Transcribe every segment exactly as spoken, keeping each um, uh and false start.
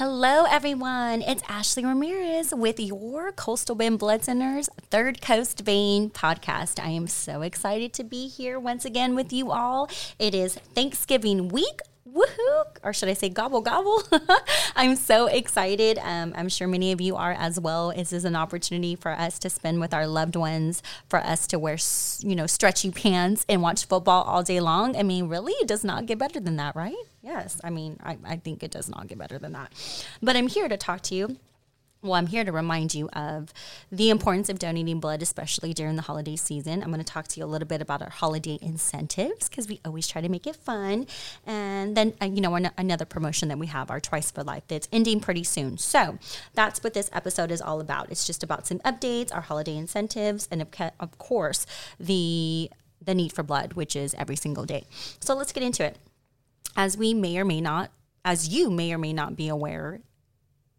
Hello, everyone. It's Ashley Ramirez with your Coastal Bend Blood Center's Third Coast Bane podcast. I am so excited to be here once again with you all. It is Thanksgiving week. Woohoo! Or should I say gobble, gobble? I'm so excited. Um, I'm sure many of you are as well. This is an opportunity for us to spend with our loved ones, for us to wear, you know, stretchy pants and watch football all day long. I mean, really, it does not get better than that, right? Yes. I mean, I, I think it does not get better than that. But I'm here to talk to you. Well, I'm here to remind you of the importance of donating blood, especially during the holiday season. I'm going to talk to you a little bit about our holiday incentives because we always try to make it fun. And then, uh, you know, an- another promotion that we have, our Twice for Life, that's ending pretty soon. So that's what this episode is all about. It's just about some updates, our holiday incentives, and of, ca- of course, the the need for blood, which is every single day. So let's get into it. As we may or may not, as you may or may not be aware,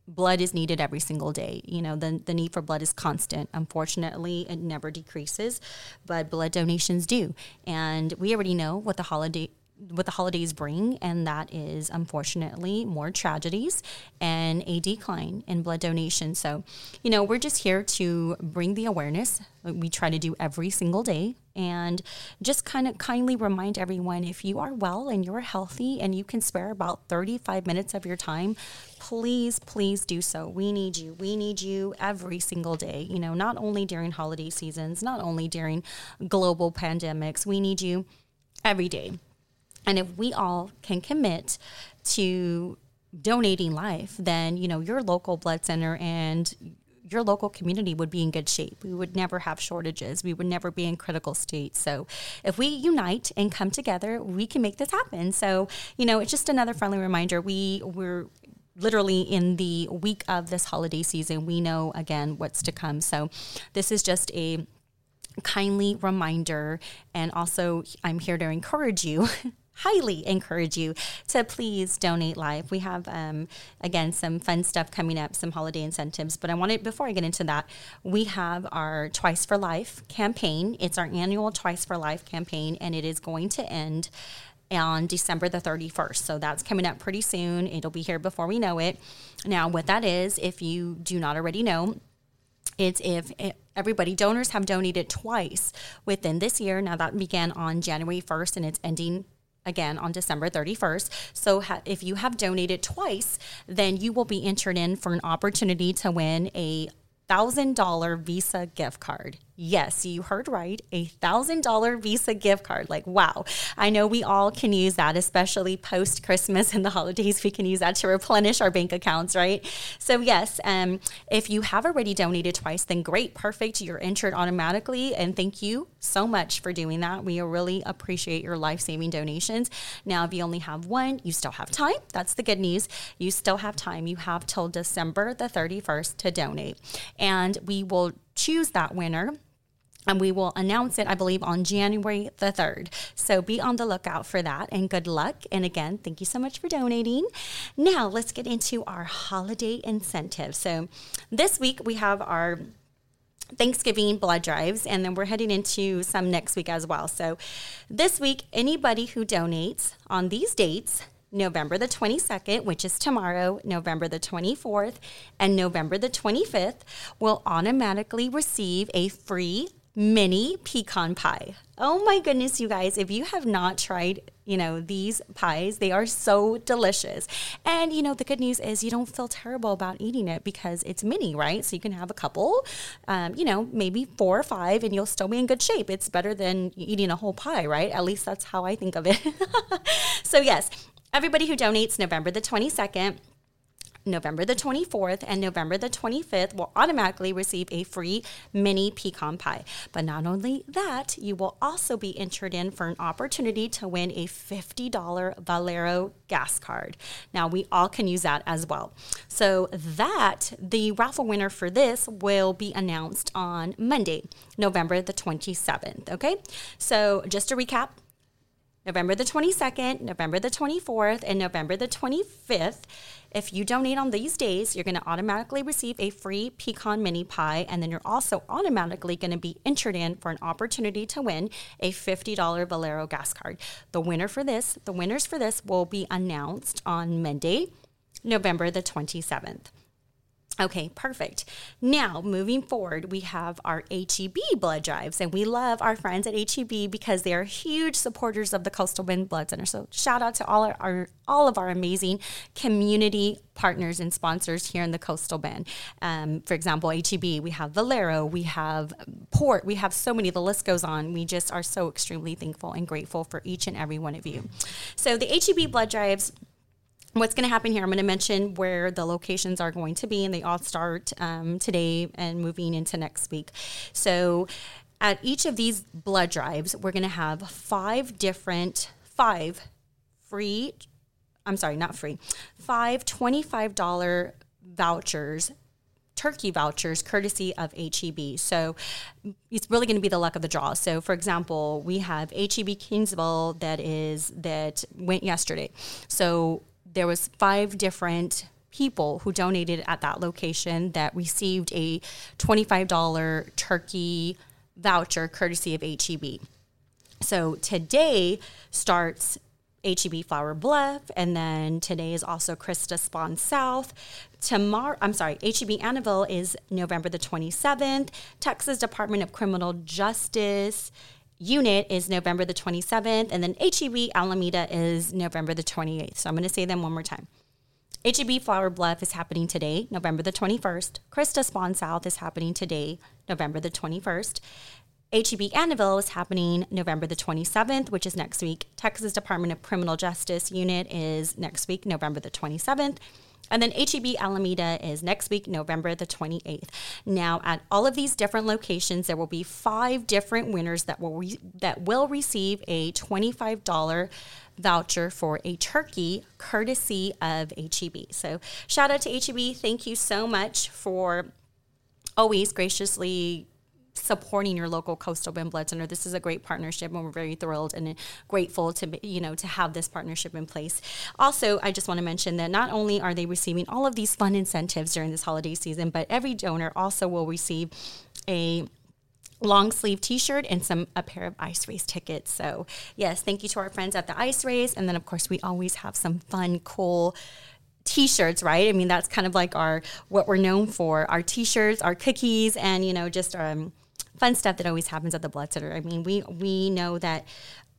blood is needed every single day. You know, the, the need for blood is constant. Unfortunately, it never decreases, but blood donations do. And we already know what the holiday what the holidays bring, and that is, unfortunately, more tragedies and a decline in blood donation. So, you know, we're just here to bring the awareness. We try to do every single day and just kind of kindly remind everyone, if you are well and you're healthy and you can spare about thirty-five minutes of your time, please, please do so. We need you. We need you every single day, you know, not only during holiday seasons, not only during global pandemics. We need you every day. And if we all can commit to donating life, then, you know, your local blood center and your local community would be in good shape. We would never have shortages. We would never be in critical states. So if we unite and come together, we can make this happen. So, you know, it's just another friendly reminder. We we're literally in the week of this holiday season. We know, again, what's to come. So this is just a kindly reminder. And also, I'm here to encourage you highly encourage you to please donate life. We have, um, again, some fun stuff coming up, some holiday incentives. But I wanted, before I get into that, we have our Twice for Life campaign. It's our annual Twice for Life campaign, and it is going to end on December the thirty-first. So that's coming up pretty soon. It'll be here before we know it. Now, what that is, if you do not already know, it's if it, everybody, donors have donated twice within this year. Now, that began on January first, and it's ending again on December thirty-first. So ha- if you have donated twice, then you will be entered in for an opportunity to win a one thousand dollars Visa gift card. Yes, you heard right, a one thousand dollars Visa gift card. Like, wow. I know we all can use that, especially post-Christmas and the holidays. We can use that to replenish our bank accounts, right? So yes, um, if you have already donated twice, then great, perfect. You're entered automatically. And thank you so much for doing that. We really appreciate your life-saving donations. Now, if you only have one, you still have time. That's the good news. You still have time. You have till December the thirty-first to donate. And we will choose that winner, and we will announce it, I believe, on January the third. So be on the lookout for that, and good luck. And again, thank you so much for donating. Now, let's get into our holiday incentives. So this week, we have our Thanksgiving blood drives, and then we're heading into some next week as well. So this week, anybody who donates on these dates, November the twenty-second, which is tomorrow, November the twenty-fourth, and November the twenty-fifth, will automatically receive a free mini pecan pie. Oh my goodness, you guys, if you have not tried, you know, these pies, they are so delicious. And, you know, the good news is you don't feel terrible about eating it because it's mini, right? So you can have a couple, um, you know, maybe four or five, and you'll still be in good shape. It's better than eating a whole pie, right? At least that's how I think of it. So yes, everybody who donates November the twenty-second, November the twenty-fourth, and November the twenty-fifth will automatically receive a free mini pecan pie. But not only that, you will also be entered in for an opportunity to win a fifty dollars Valero gas card. Now, we all can use that as well. So that, the raffle winner for this will be announced on Monday, November the twenty-seventh, okay? So just to recap, November the twenty-second, November the twenty-fourth, and November the twenty-fifth. If you donate on these days, you're going to automatically receive a free pecan mini pie, and then you're also automatically going to be entered in for an opportunity to win a fifty dollars Valero gas card. The winner for this, the winners for this will be announced on Monday, November the twenty-seventh. Okay, perfect. Now, moving forward, we have our H E B blood drives, and we love our friends at H E B because they are huge supporters of the Coastal Bend Blood Center. So shout out to all our, our all of our amazing community partners and sponsors here in the Coastal Bend. Um, for example, H E B, we have Valero, we have Port, we have so many, the list goes on. We just are so extremely thankful and grateful for each and every one of you. So the H E B blood drives, what's going to happen here, I'm going to mention where the locations are going to be, and they all start um, today and moving into next week. So at each of these blood drives, we're going to have five different, five free, I'm sorry, not free, five twenty-five dollars vouchers, turkey vouchers, courtesy of H E B. So it's really going to be the luck of the draw. So for example, we have H E B Kingsville that is, that went yesterday. So there was five different people who donated at that location that received a twenty-five dollars turkey voucher courtesy of H E B. So today starts H E B Flower Bluff, and then today is also Krista Spawn South. Tomorrow, I'm sorry, H E B Annaville is November the twenty-seventh. Texas Department of Criminal Justice unit is November the twenty-seventh, and then H E B Alameda is November the twenty-eighth. So I'm going to say them one more time. H E B Flower Bluff is happening today, November the twenty-first. Krista Spawn South is happening today, November the twenty-first. H E B Annaville is happening November the twenty-seventh, which is next week. Texas Department of Criminal Justice unit is next week, November the twenty-seventh. And then H E B Alameda is next week, November the twenty-eighth. Now, at all of these different locations, there will be five different winners that will re- that will receive a twenty-five dollars voucher for a turkey courtesy of H E B. So shout out to H E B. Thank you so much for always graciously supporting your local Coastal Bend Blood Center. This is a great partnership, and we're very thrilled and grateful to, you know, to have this partnership in place. Also, I just want to mention that not only are they receiving all of these fun incentives during this holiday season, but every donor also will receive a long sleeve t-shirt and some a pair of ice race tickets. So yes, thank you to our friends at the ice race. And then of course we always have some fun, cool t-shirts, right? I mean, that's kind of like our, what we're known for, our t-shirts, our cookies, and, you know, just um fun stuff that always happens at the blood center. I mean, we we know that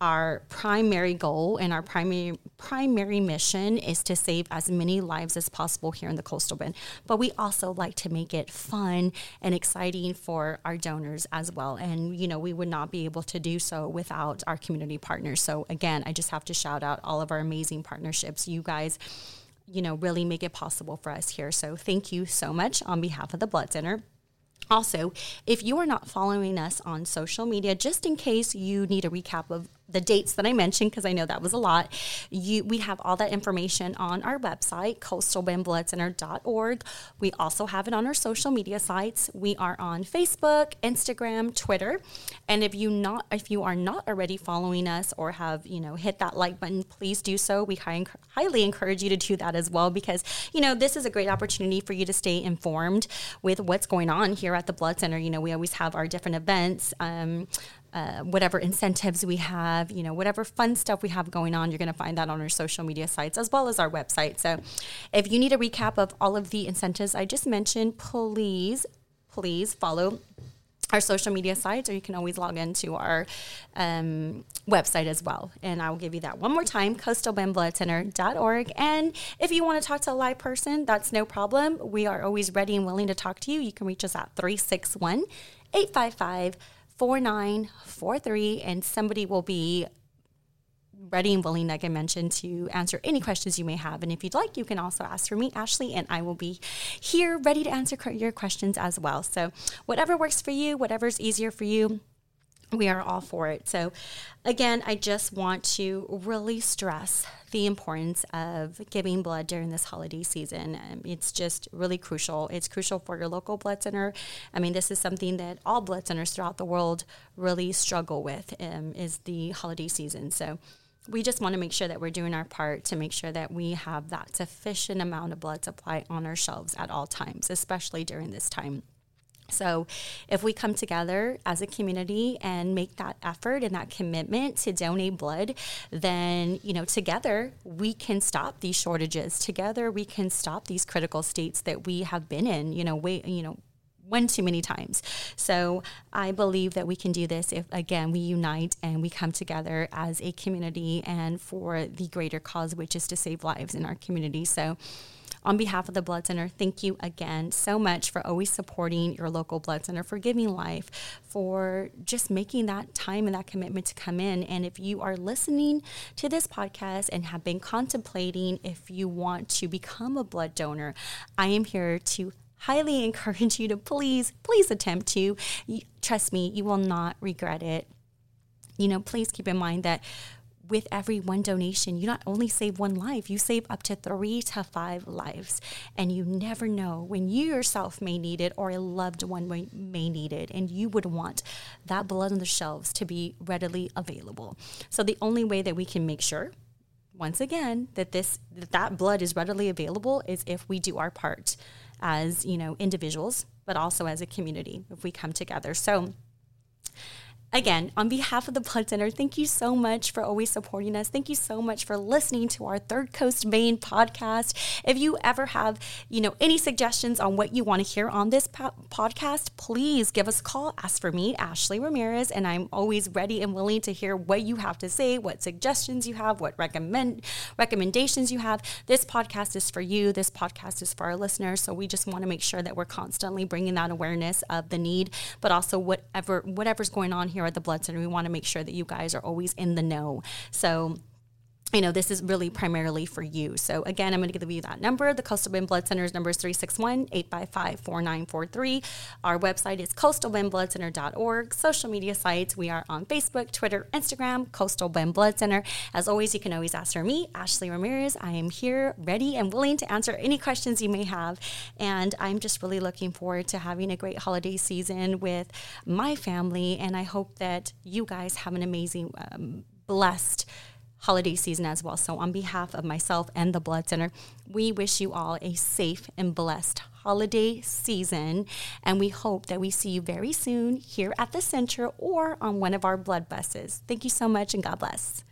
our primary goal and our primary primary mission is to save as many lives as possible here in the Coastal Bend. But we also like to make it fun and exciting for our donors as well. And, you know, we would not be able to do so without our community partners. So, again, I just have to shout out all of our amazing partnerships. You guys, you know, really make it possible for us here. So thank you so much on behalf of the blood center. Also, if you are not following us on social media, just in case you need a recap of the dates that I mentioned, because I know that was a lot, you, we have all that information on our website, coastal bend blood center dot org. We also have it on our social media sites. We are on Facebook, Instagram, Twitter. And if you not if you are not already following us or have, you know, hit that like button, please do so. We high, highly encourage you to do that as well, because, you know, this is a great opportunity for you to stay informed with what's going on here at the Blood Center. You know, we always have our different events, um, Uh, whatever incentives we have, you know, whatever fun stuff we have going on, you're going to find that on our social media sites as well as our website. So if you need a recap of all of the incentives I just mentioned, please, please follow our social media sites, or you can always log into our um, website as well. And I will give you that one more time, coastal bend blood center dot org. And if you want to talk to a live person, that's no problem. We are always ready and willing to talk to you. You can reach us at three six one, eight five five, four nine four three, and somebody will be ready and willing, like I mentioned, to answer any questions you may have. And if you'd like, you can also ask for me, Ashley, and I will be here ready to answer your questions as well. So whatever works for you, whatever's easier for you, we are all for it. So again, I just want to really stress the importance of giving blood during this holiday season. Um, it's just really crucial. It's crucial for your local blood center. I mean, this is something that all blood centers throughout the world really struggle with, um, is the holiday season. So we just want to make sure that we're doing our part to make sure that we have that sufficient amount of blood supply on our shelves at all times, especially during this time. So if we come together as a community and make that effort and that commitment to donate blood, then, you know, together we can stop these shortages. Together we can stop these critical states that we have been in, you know, we, you know, one too many times. So I believe that we can do this if, again, we unite and we come together as a community and for the greater cause, which is to save lives in our community. So on behalf of the Blood Center, thank you again so much for always supporting your local Blood Center, for giving life, for just making that time and that commitment to come in. And if you are listening to this podcast and have been contemplating if you want to become a blood donor, I am here to highly encourage you to please, please attempt to. Trust me, you will not regret it. You know, please keep in mind that with every one donation, you not only save one life, you save up to three to five lives. And you never know when you yourself may need it or a loved one may need it. And you would want that blood on the shelves to be readily available. So the only way that we can make sure, once again, that this that, that blood is readily available is if we do our part as, you know, individuals, but also as a community, if we come together. So again, on behalf of the Blood Center, thank you so much for always supporting us. Thank you so much for listening to our Third Coast Bane podcast. If you ever have, you know, any suggestions on what you want to hear on this po- podcast, please give us a call. Ask for me, Ashley Ramirez, and I'm always ready and willing to hear what you have to say, what suggestions you have, what recommend recommendations you have. This podcast is for you. This podcast is for our listeners. So we just want to make sure that we're constantly bringing that awareness of the need, but also whatever whatever's going on here at the Blood Center. We want to make sure that you guys are always in the know. So, you know, this is really primarily for you. So again, I'm going to give you that number. The Coastal Bend Blood Center's number is three six one, eight five five, four nine four three. Our website is coastal bend blood center dot org. Social media sites, we are on Facebook, Twitter, Instagram, Coastal Bend Blood Center. As always, you can always ask for me, Ashley Ramirez. I am here, ready and willing to answer any questions you may have. And I'm just really looking forward to having a great holiday season with my family. And I hope that you guys have an amazing, um, blessed holiday season as well. So on behalf of myself and the Blood Center, we wish you all a safe and blessed holiday season. And we hope that we see you very soon here at the center or on one of our blood buses. Thank you so much and God bless.